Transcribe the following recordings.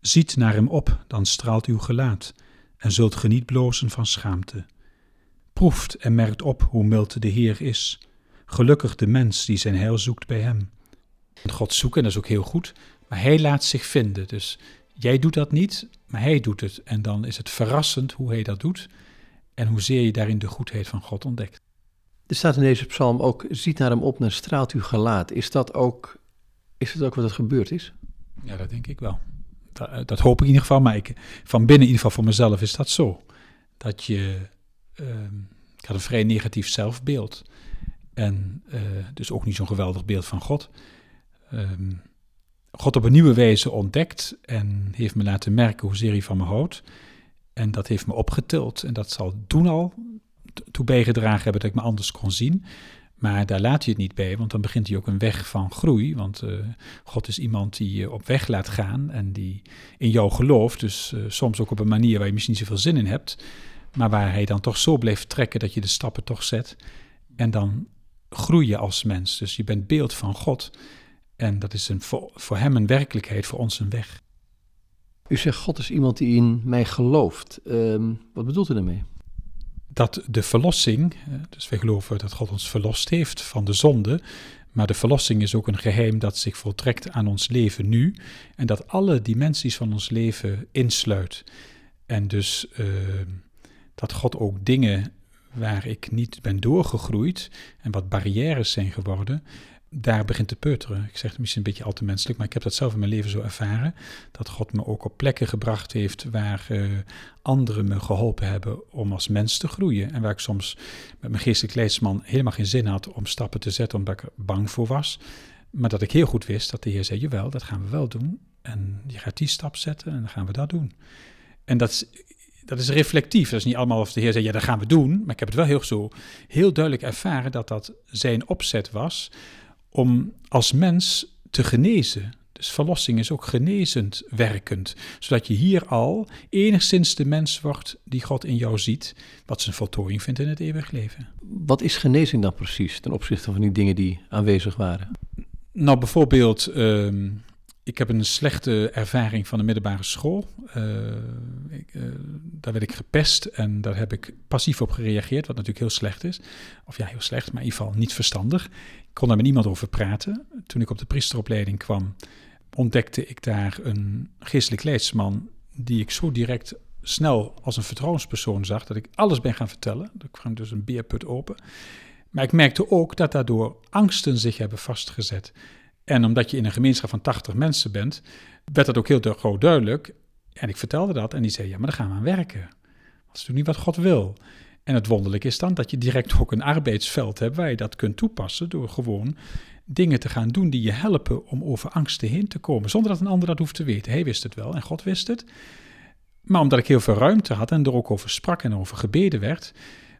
Ziet naar hem op, dan straalt uw gelaat en zult ge niet blozen van schaamte. Proeft en merkt op hoe mild de Heer is. Gelukkig de mens die zijn heil zoekt bij hem. God zoeken, dat is ook heel goed, maar hij laat zich vinden. Dus jij doet dat niet, maar hij doet het. En dan is het verrassend hoe hij dat doet en hoezeer je daarin de goedheid van God ontdekt. Er staat in deze psalm ook, ziet naar hem op, dan straalt uw gelaat. Is dat ook wat er gebeurd is? Ja, dat denk ik wel. Dat hoop ik in ieder geval, maar van binnen in ieder geval voor mezelf is dat zo. Dat ik had een vrij negatief zelfbeeld. En dus ook niet zo'n geweldig beeld van God. God op een nieuwe wijze ontdekt en heeft me laten merken hoezeer hij van me houdt. En dat heeft me opgetild. En dat zal toen al toe bijgedragen hebben dat ik me anders kon zien. Maar daar laat hij het niet bij, want dan begint hij ook een weg van groei. Want God is iemand die je op weg laat gaan en die in jou gelooft. Dus soms ook op een manier waar je misschien niet zoveel zin in hebt. Maar waar hij dan toch zo blijft trekken dat je de stappen toch zet. En dan groei je als mens. Dus je bent beeld van God. En dat is voor hem een werkelijkheid, voor ons een weg. U zegt, God is iemand die in mij gelooft. Wat bedoelt u daarmee? Dat de verlossing, dus wij geloven dat God ons verlost heeft van de zonde, maar de verlossing is ook een geheim dat zich voltrekt aan ons leven nu en dat alle dimensies van ons leven insluit. En dus dat God ook dingen waar ik niet ben doorgegroeid en wat barrières zijn geworden, daar begint te peuteren. Ik zeg het misschien een beetje al te menselijk, maar ik heb dat zelf in mijn leven zo ervaren, dat God me ook op plekken gebracht heeft waar anderen me geholpen hebben om als mens te groeien. En waar ik soms met mijn geestelijk leidsman helemaal geen zin had om stappen te zetten, omdat ik er bang voor was. Maar dat ik heel goed wist dat de Heer zei, jawel, dat gaan we wel doen. En je gaat die stap zetten en dan gaan we dat doen. En dat is reflectief. Dat is niet allemaal of de Heer zei, ja, dat gaan we doen. Maar ik heb het wel heel duidelijk ervaren dat zijn opzet was om als mens te genezen. Dus verlossing is ook genezend werkend. Zodat je hier al enigszins de mens wordt die God in jou ziet, wat zijn voltooiing vindt in het eeuwig leven. Wat is genezing dan precies ten opzichte van die dingen die aanwezig waren? Nou, bijvoorbeeld, ik heb een slechte ervaring van de middelbare school. Daar werd ik gepest en daar heb ik passief op gereageerd, wat natuurlijk heel slecht is. Of ja, heel slecht, maar in ieder geval niet verstandig. Ik kon daar met niemand over praten. Toen ik op de priesteropleiding kwam, ontdekte ik daar een geestelijk leidsman die ik zo direct snel als een vertrouwenspersoon zag, dat ik alles ben gaan vertellen. Er kwam dus een beerput open. Maar ik merkte ook dat daardoor angsten zich hebben vastgezet. En omdat je in een gemeenschap van 80 mensen bent, werd dat ook heel groot duidelijk. En ik vertelde dat en die zei, ja, maar daar gaan we aan werken. Dat is natuurlijk niet wat God wil. En het wonderlijke is dan dat je direct ook een arbeidsveld hebt waar je dat kunt toepassen door gewoon dingen te gaan doen die je helpen om over angsten heen te komen. Zonder dat een ander dat hoeft te weten. Hij wist het wel en God wist het. Maar omdat ik heel veel ruimte had en er ook over sprak en over gebeden werd.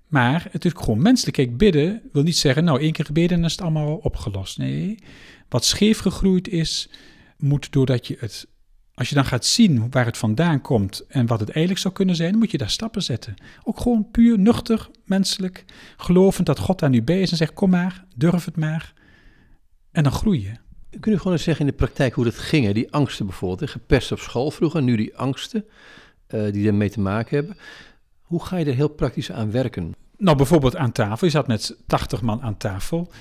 Maar het is gewoon menselijk. Kijk, bidden wil niet zeggen, nou, 1 keer gebeden en dan is het allemaal opgelost. Nee, wat scheef gegroeid is, moet doordat je het, als je dan gaat zien waar het vandaan komt en wat het eigenlijk zou kunnen zijn, moet je daar stappen zetten. Ook gewoon puur, nuchter, menselijk, gelovend dat God daar nu bij is en zegt, kom maar, durf het maar. En dan groei je. Kun je gewoon eens zeggen in de praktijk hoe dat ging, hè? Die angsten bijvoorbeeld, gepest op school vroeger, nu die angsten die daarmee te maken hebben. Hoe ga je er heel praktisch aan werken? Nou, bijvoorbeeld aan tafel. Je zat met 80 man aan tafel.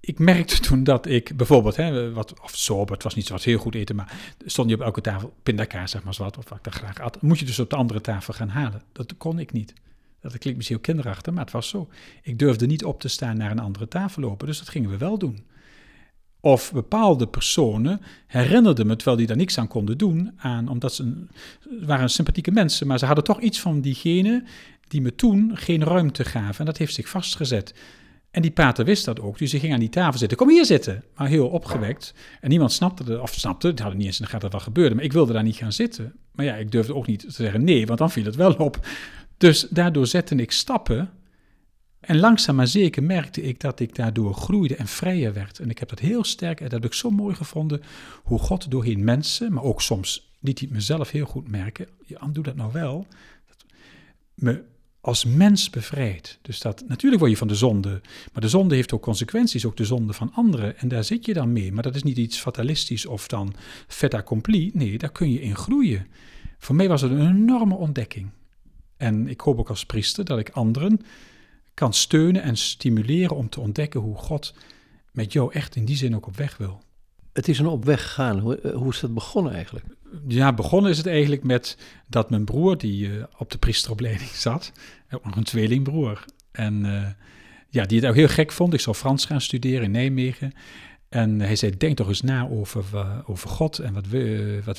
Ik merkte toen dat ik bijvoorbeeld, het was niet zo wat heel goed eten, maar stond je op elke tafel pindakaas, zeg maar, of wat ik daar graag had. Moet je dus op de andere tafel gaan halen. Dat kon ik niet. Dat klinkt misschien heel kinderachtig, maar het was zo. Ik durfde niet op te staan naar een andere tafel lopen, dus dat gingen we wel doen. Of bepaalde personen herinnerden me, terwijl die daar niks aan konden doen, omdat ze waren sympathieke mensen, maar ze hadden toch iets van diegene die me toen geen ruimte gaven. En dat heeft zich vastgezet. En die pater wist dat ook, dus die ging aan die tafel zitten. Kom hier zitten, maar heel opgewekt. En niemand snapte, het hadden niet eens in de gaten dat wel gebeurde, maar ik wilde daar niet gaan zitten. Maar ja, ik durfde ook niet te zeggen nee, want dan viel het wel op. Dus daardoor zette ik stappen. En langzaam maar zeker merkte ik dat ik daardoor groeide en vrijer werd. En ik heb dat heel sterk, en dat heb ik zo mooi gevonden, hoe God doorheen mensen, maar ook soms liet hij het mezelf heel goed merken. Ja, doe dat nou wel. Me als mens bevrijd. Dus dat, natuurlijk word je van de zonde, maar de zonde heeft ook consequenties, ook de zonde van anderen. En daar zit je dan mee, maar dat is niet iets fatalistisch of dan fait accompli. Nee, daar kun je in groeien. Voor mij was het een enorme ontdekking. En ik hoop ook als priester dat ik anderen kan steunen en stimuleren om te ontdekken hoe God met jou echt in die zin ook op weg wil. Het is een op weg gaan. Hoe is dat begonnen eigenlijk? Ja, begonnen is het eigenlijk met dat mijn broer, die op de priesteropleiding zat, een tweelingbroer. En die het ook heel gek vond. Ik zou Frans gaan studeren in Nijmegen. En hij zei, denk toch eens na over God en wat wil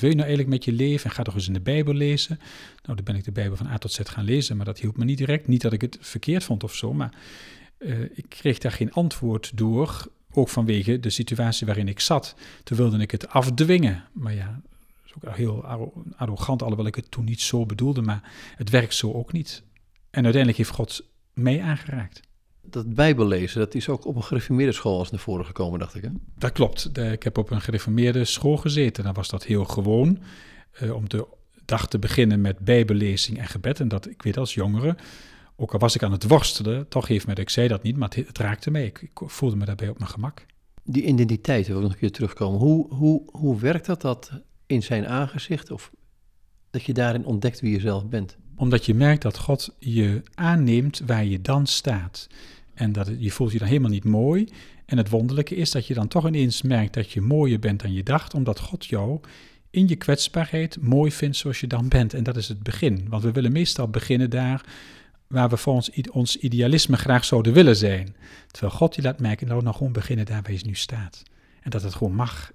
je nou eigenlijk met je leven? En ga toch eens in de Bijbel lezen. Nou, dan ben ik de Bijbel van A tot Z gaan lezen, maar dat hielp me niet direct. Niet dat ik het verkeerd vond of zo, maar ik kreeg daar geen antwoord door. Ook vanwege de situatie waarin ik zat. Toen wilde ik het afdwingen. Maar ja, dat is ook heel arrogant, alhoewel ik het toen niet zo bedoelde. Maar het werkt zo ook niet. En uiteindelijk heeft God mij aangeraakt. Dat bijbellezen, dat is ook op een gereformeerde school als naar voren gekomen, dacht ik, hè? Dat klopt. Ik heb op een gereformeerde school gezeten. Dan was dat heel gewoon om de dag te beginnen met bijbellezing en gebed. En dat, ik weet als jongere, ook al was ik aan het worstelen, toch heeft mij, ik zei dat niet, maar het raakte mij. Ik voelde me daarbij op mijn gemak. Die identiteit, wil ik nog een keer terugkomen. Hoe werkt dat in zijn aangezicht of dat je daarin ontdekt wie je zelf bent? Omdat je merkt dat God je aanneemt waar je dan staat. En dat je voelt je dan helemaal niet mooi. En het wonderlijke is dat je dan toch ineens merkt dat je mooier bent dan je dacht, omdat God jou in je kwetsbaarheid mooi vindt zoals je dan bent. En dat is het begin. Want we willen meestal beginnen daar waar we voor ons idealisme graag zouden willen zijn. Terwijl God je laat merken, nou gewoon beginnen daar waar je nu staat. En dat het gewoon mag.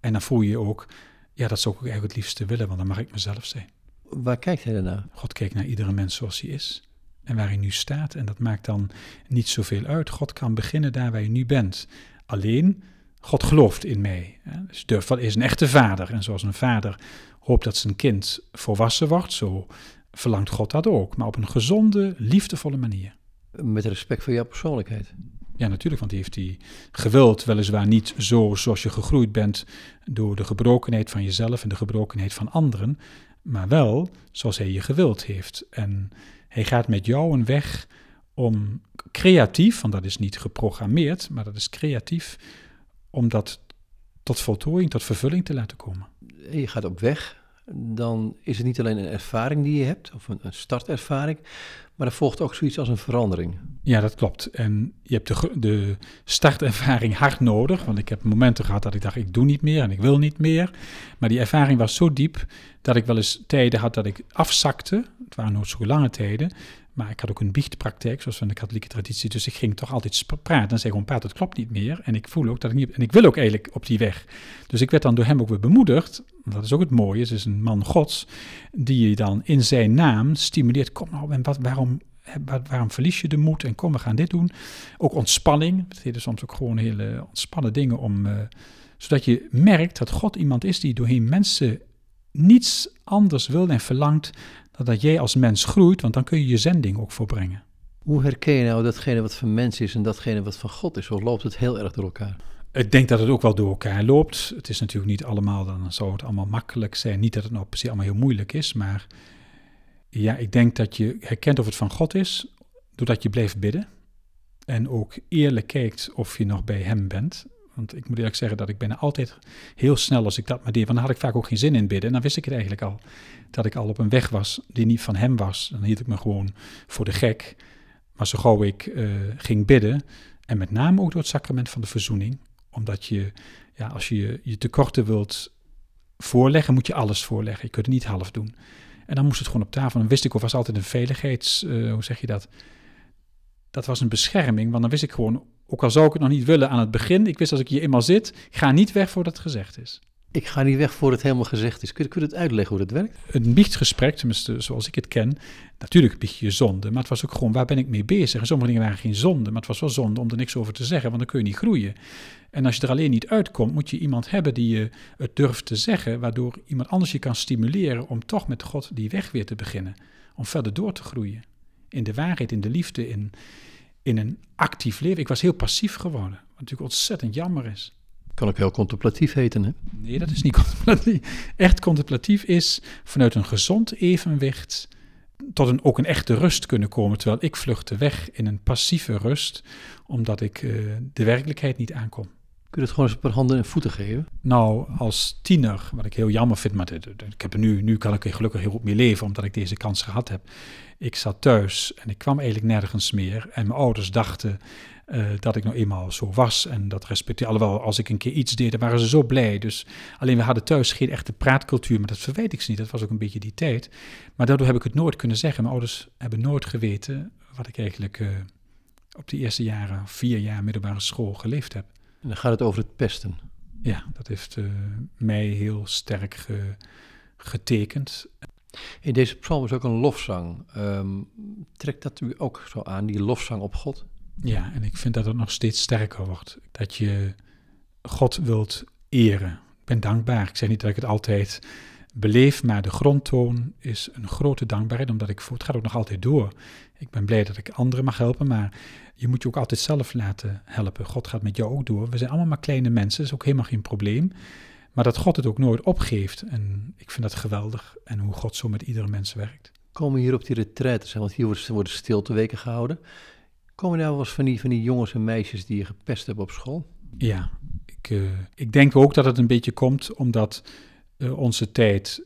En dan voel je ook, ja, dat zou ik ook eigenlijk het liefste willen, want dan mag ik mezelf zijn. Waar kijkt hij daarnaar? God kijkt naar iedere mens zoals hij is en waar hij nu staat. En dat maakt dan niet zoveel uit. God kan beginnen daar waar je nu bent. Alleen, God gelooft in mij. Dus hij is een echte vader. En zoals een vader hoopt dat zijn kind volwassen wordt, zo verlangt God dat ook. Maar op een gezonde, liefdevolle manier. Met respect voor jouw persoonlijkheid. Ja, natuurlijk, want die heeft hij gewild, weliswaar niet zo zoals je gegroeid bent door de gebrokenheid van jezelf en de gebrokenheid van anderen, maar wel zoals hij je gewild heeft. En hij gaat met jou een weg om creatief, want dat is niet geprogrammeerd, maar dat is creatief, om dat tot voltooiing, tot vervulling te laten komen. Je gaat op weg, dan is het niet alleen een ervaring die je hebt, of een startervaring, maar er volgt ook zoiets als een verandering. Ja, dat klopt. En je hebt de startervaring hard nodig, want ik heb momenten gehad dat ik dacht, ik doe niet meer en ik wil niet meer. Maar die ervaring was zo diep dat ik wel eens tijden had dat ik afzakte. Het waren nooit zo lange tijden, maar ik had ook een biechtpraktijk, zoals van de katholieke traditie. Dus ik ging toch altijd praten en zei gewoon, paat, het klopt niet meer. En ik voel ook dat ik niet, en ik wil ook eigenlijk op die weg. Dus ik werd dan door hem ook weer bemoedigd. Dat is ook het mooie, het is een man Gods, die je dan in zijn naam stimuleert. Kom nou, en waarom verlies je de moed? En kom, we gaan dit doen. Ook ontspanning. Het heet soms ook gewoon hele ontspannen dingen om, zodat je merkt dat God iemand is die doorheen mensen niets anders wil en verlangt dan dat jij als mens groeit, want dan kun je je zending ook voorbrengen. Hoe herken je nou datgene wat van mens is en datgene wat van God is? Of loopt het heel erg door elkaar? Ik denk dat het ook wel door elkaar loopt. Het is natuurlijk niet allemaal, dan zou het allemaal makkelijk zijn. Niet dat het nou precies allemaal heel moeilijk is, maar ja, ik denk dat je herkent of het van God is, doordat je blijft bidden. En ook eerlijk kijkt of je nog bij hem bent. Want ik moet eerlijk zeggen dat ik bijna altijd heel snel, als ik dat maar deed, want dan had ik vaak ook geen zin in bidden. En dan wist ik het eigenlijk al, dat ik al op een weg was die niet van hem was. Dan hield ik me gewoon voor de gek. Maar zo gauw ik ging bidden, en met name ook door het sacrament van de verzoening, omdat je, ja, als je je tekorten wilt voorleggen, moet je alles voorleggen. Je kunt het niet half doen. En dan moest het gewoon op tafel. En dan wist ik, of was altijd een veiligheids, hoe zeg je dat? Dat was een bescherming, want dan wist ik gewoon, ook al zou ik het nog niet willen aan het begin, ik wist als ik hier eenmaal zit, ik ga niet weg voordat het gezegd is. Ik ga niet weg voordat het helemaal gezegd is. Kun je het uitleggen hoe dat werkt? Een biechtgesprek, tenminste zoals ik het ken, natuurlijk biecht je zonde, maar het was ook gewoon, waar ben ik mee bezig? En sommige dingen waren geen zonde, maar het was wel zonde om er niks over te zeggen, want dan kun je niet groeien. En als je er alleen niet uitkomt, moet je iemand hebben die je het durft te zeggen, waardoor iemand anders je kan stimuleren om toch met God die weg weer te beginnen, om verder door te groeien. In de waarheid, in de liefde, in een actief leven. Ik was heel passief geworden, wat natuurlijk ontzettend jammer is. Kan ook heel contemplatief heten, hè? Nee, dat is niet contemplatief. Echt contemplatief is vanuit een gezond evenwicht tot ook een echte rust kunnen komen. Terwijl ik vluchtte weg in een passieve rust, omdat ik de werkelijkheid niet aankom. Kun je het gewoon eens per handen en voeten geven? Nou, als tiener, wat ik heel jammer vind, maar ik heb nu kan ik gelukkig heel goed mee leven, omdat ik deze kans gehad heb. Ik zat thuis en ik kwam eigenlijk nergens meer. En mijn ouders dachten dat ik nou eenmaal zo was en dat respecteerde. Alhoewel, als ik een keer iets deed, dan waren ze zo blij. Dus alleen, we hadden thuis geen echte praatcultuur, maar dat verwijt ik ze niet. Dat was ook een beetje die tijd. Maar daardoor heb ik het nooit kunnen zeggen. Mijn ouders hebben nooit geweten wat ik eigenlijk op de eerste jaren, 4 jaar middelbare school geleefd heb. En dan gaat het over het pesten. Ja, dat heeft mij heel sterk getekend. In deze psalm is ook een lofzang. Trekt dat u ook zo aan, die lofzang op God? Ja, en ik vind dat het nog steeds sterker wordt. Dat je God wilt eren. Ik ben dankbaar. Ik zeg niet dat ik het altijd beleef, maar de grondtoon is een grote dankbaarheid, omdat het gaat ook nog altijd door. Ik ben blij dat ik anderen mag helpen, maar je moet je ook altijd zelf laten helpen. God gaat met jou ook door. We zijn allemaal maar kleine mensen, dat is ook helemaal geen probleem. Maar dat God het ook nooit opgeeft. En ik vind dat geweldig, en hoe God zo met iedere mens werkt. Komen hier op die retraites, want hier worden stilteweken gehouden. Komen daar wel eens van die jongens en meisjes die je gepest hebt op school? Ja, ik denk ook dat het een beetje komt omdat onze tijd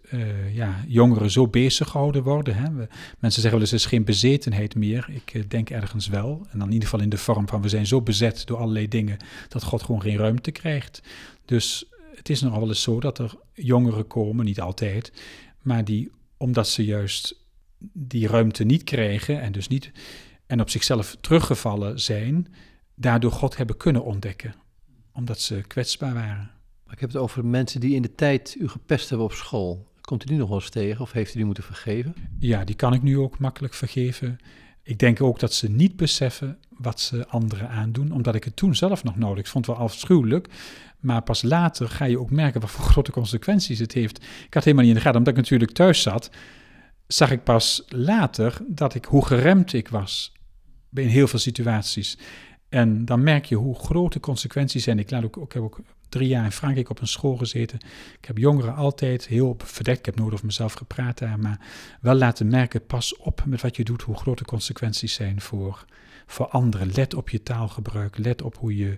jongeren zo bezig gehouden worden. Hè. Mensen zeggen wel eens, er is geen bezetenheid meer. Ik denk ergens wel. En dan in ieder geval in de vorm van, we zijn zo bezet door allerlei dingen dat God gewoon geen ruimte krijgt. Dus het is nogal eens zo dat er jongeren komen, niet altijd, maar die, omdat ze juist die ruimte niet krijgen en dus niet en op zichzelf teruggevallen zijn, daardoor God hebben kunnen ontdekken. Omdat ze kwetsbaar waren. Maar ik heb het over mensen die in de tijd u gepest hebben op school. Komt u die nog wel eens tegen of heeft u die moeten vergeven? Ja, die kan ik nu ook makkelijk vergeven. Ik denk ook dat ze niet beseffen wat ze anderen aandoen, omdat ik het toen zelf nog nodig. Ik vond het wel afschuwelijk, maar pas later ga je ook merken wat voor grote consequenties het heeft. Ik had helemaal niet in de gaten, omdat ik natuurlijk thuis zat, zag ik pas later hoe geremd ik was in heel veel situaties. En dan merk je hoe grote consequenties zijn. Ik heb ook 3 jaar in Frankrijk op een school gezeten. Ik heb jongeren altijd heel verdekt. Ik heb nooit over mezelf gepraat daar. Maar wel laten merken, pas op met wat je doet. Hoe grote consequenties zijn voor anderen. Let op je taalgebruik. Let op hoe je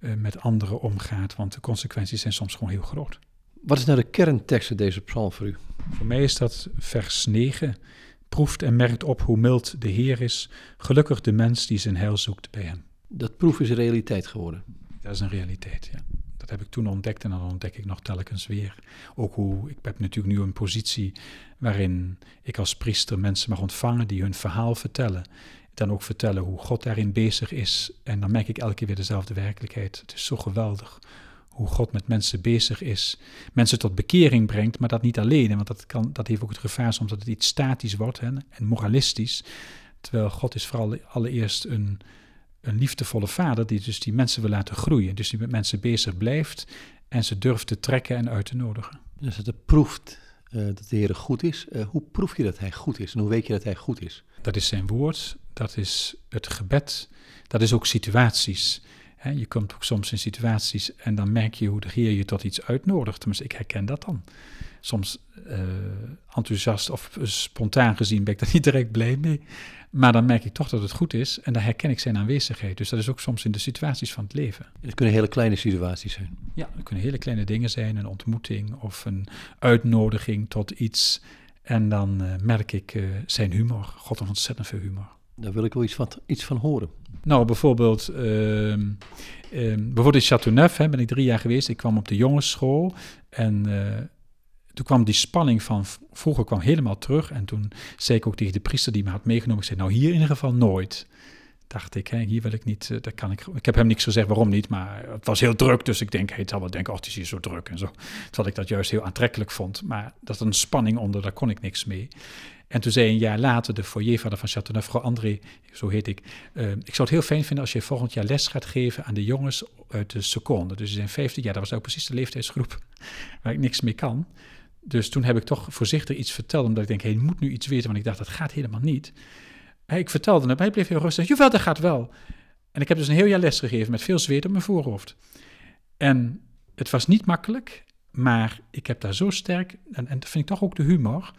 met anderen omgaat. Want de consequenties zijn soms gewoon heel groot. Wat is nou de kerntekst van deze psalm voor u? Voor mij is dat vers 9. Proeft en merkt op hoe mild de Heer is. Gelukkig de mens die zijn heil zoekt bij hem. Dat proef is realiteit geworden. Dat is een realiteit, ja. Dat heb ik toen ontdekt en dan ontdek ik nog telkens weer. Ook ik heb natuurlijk nu een positie waarin ik als priester mensen mag ontvangen die hun verhaal vertellen. Dan ook vertellen hoe God daarin bezig is. En dan merk ik elke keer weer dezelfde werkelijkheid. Het is zo geweldig hoe God met mensen bezig is. Mensen tot bekering brengt, maar dat niet alleen. Want dat heeft ook het gevaar soms dat het iets statisch wordt, hè, en moralistisch. Terwijl God is vooral allereerst een liefdevolle vader die dus die mensen wil laten groeien. Dus die met mensen bezig blijft en ze durft te trekken en uit te nodigen. Dus dat proeft dat de Heer goed is. Hoe proef je dat Hij goed is en hoe weet je dat Hij goed is? Dat is zijn woord, dat is het gebed, dat is ook situaties. He, je komt ook soms in situaties en dan merk je hoe de Heer je tot iets uitnodigt. Tenminste, ik herken dat dan. Soms enthousiast of spontaan gezien ben ik daar niet direct blij mee. Maar dan merk ik toch dat het goed is en dan herken ik zijn aanwezigheid. Dus dat is ook soms in de situaties van het leven. Het kunnen hele kleine situaties zijn. Ja, het kunnen hele kleine dingen zijn. Een ontmoeting of een uitnodiging tot iets. En dan merk ik zijn humor. God heeft ontzettend veel humor. Daar wil ik wel iets van horen. Nou, bijvoorbeeld in Châteauneuf ben ik 3 jaar geweest. Ik kwam op de jongensschool en toen kwam die spanning van vroeger kwam helemaal terug. En toen zei ik ook tegen de priester die me had meegenomen, ik zei, nou hier in ieder geval nooit. Dacht ik, hier wil ik niet, dat kan ik. Ik heb hem niks gezegd waarom niet, maar het was heel druk. Dus ik denk, hij zal wel denken, oh het is hier zo druk en zo. Terwijl ik dat juist heel aantrekkelijk vond. Maar dat is een spanning onder, daar kon ik niks mee. En toen zei 1 jaar later de foyervader van Châteauneuf, mevrouw André, zo heet ik. Ik zou het heel fijn vinden als je volgend jaar les gaat geven aan de jongens uit de seconde. Dus die zijn 15 jaar, dat was ook precies de leeftijdsgroep waar ik niks mee kan. Dus toen heb ik toch voorzichtig iets verteld, omdat ik denk, je moet nu iets weten, want ik dacht, dat gaat helemaal niet. Ik vertelde hem, hij bleef heel rustig. Jawel, dat gaat wel. En ik heb dus een heel jaar les gegeven met veel zweet op mijn voorhoofd. En het was niet makkelijk, maar ik heb daar zo sterk, en dat vind ik toch ook de humor,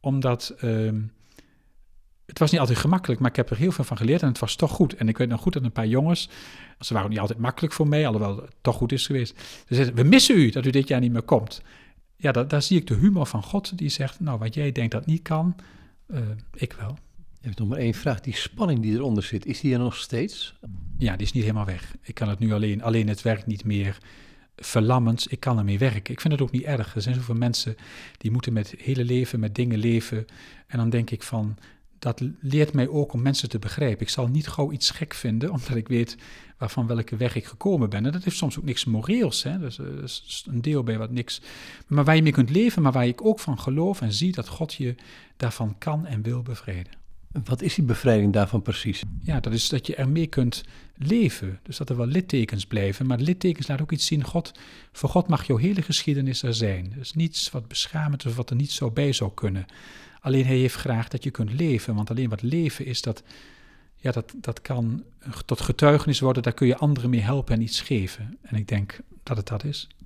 omdat Het was niet altijd gemakkelijk, maar ik heb er heel veel van geleerd en het was toch goed. En ik weet nog goed dat een paar jongens, ze waren niet altijd makkelijk voor mij, alhoewel het toch goed is geweest. Ze zeiden, we missen u dat u dit jaar niet meer komt. Ja, daar zie ik de humor van God die zegt, nou wat jij denkt dat niet kan, ik wel. Je hebt nog maar één vraag. Die spanning die eronder zit, is die er nog steeds? Ja, die is niet helemaal weg. Ik kan het nu alleen het werkt niet meer verlammend. Ik kan ermee werken. Ik vind het ook niet erg. Er zijn zoveel mensen die moeten met hele leven, met dingen leven. En dan denk ik van, dat leert mij ook om mensen te begrijpen. Ik zal niet gauw iets gek vinden, omdat ik weet waarvan welke weg ik gekomen ben. En dat heeft soms ook niks moreels. Hè? Dat is een deel bij wat niks. Maar waar je mee kunt leven, maar waar ik ook van geloof en zie dat God je daarvan kan en wil bevrijden. Wat is die bevrijding daarvan precies? Ja, dat is dat je ermee kunt leven. Dus dat er wel littekens blijven. Maar littekens laat ook iets zien. Voor God mag jouw hele geschiedenis er zijn. Dus niets wat beschamend is, wat er niet zo bij zou kunnen. Alleen hij heeft graag dat je kunt leven. Want alleen wat leven is, dat kan tot getuigenis worden. Daar kun je anderen mee helpen en iets geven. En ik denk dat het dat is.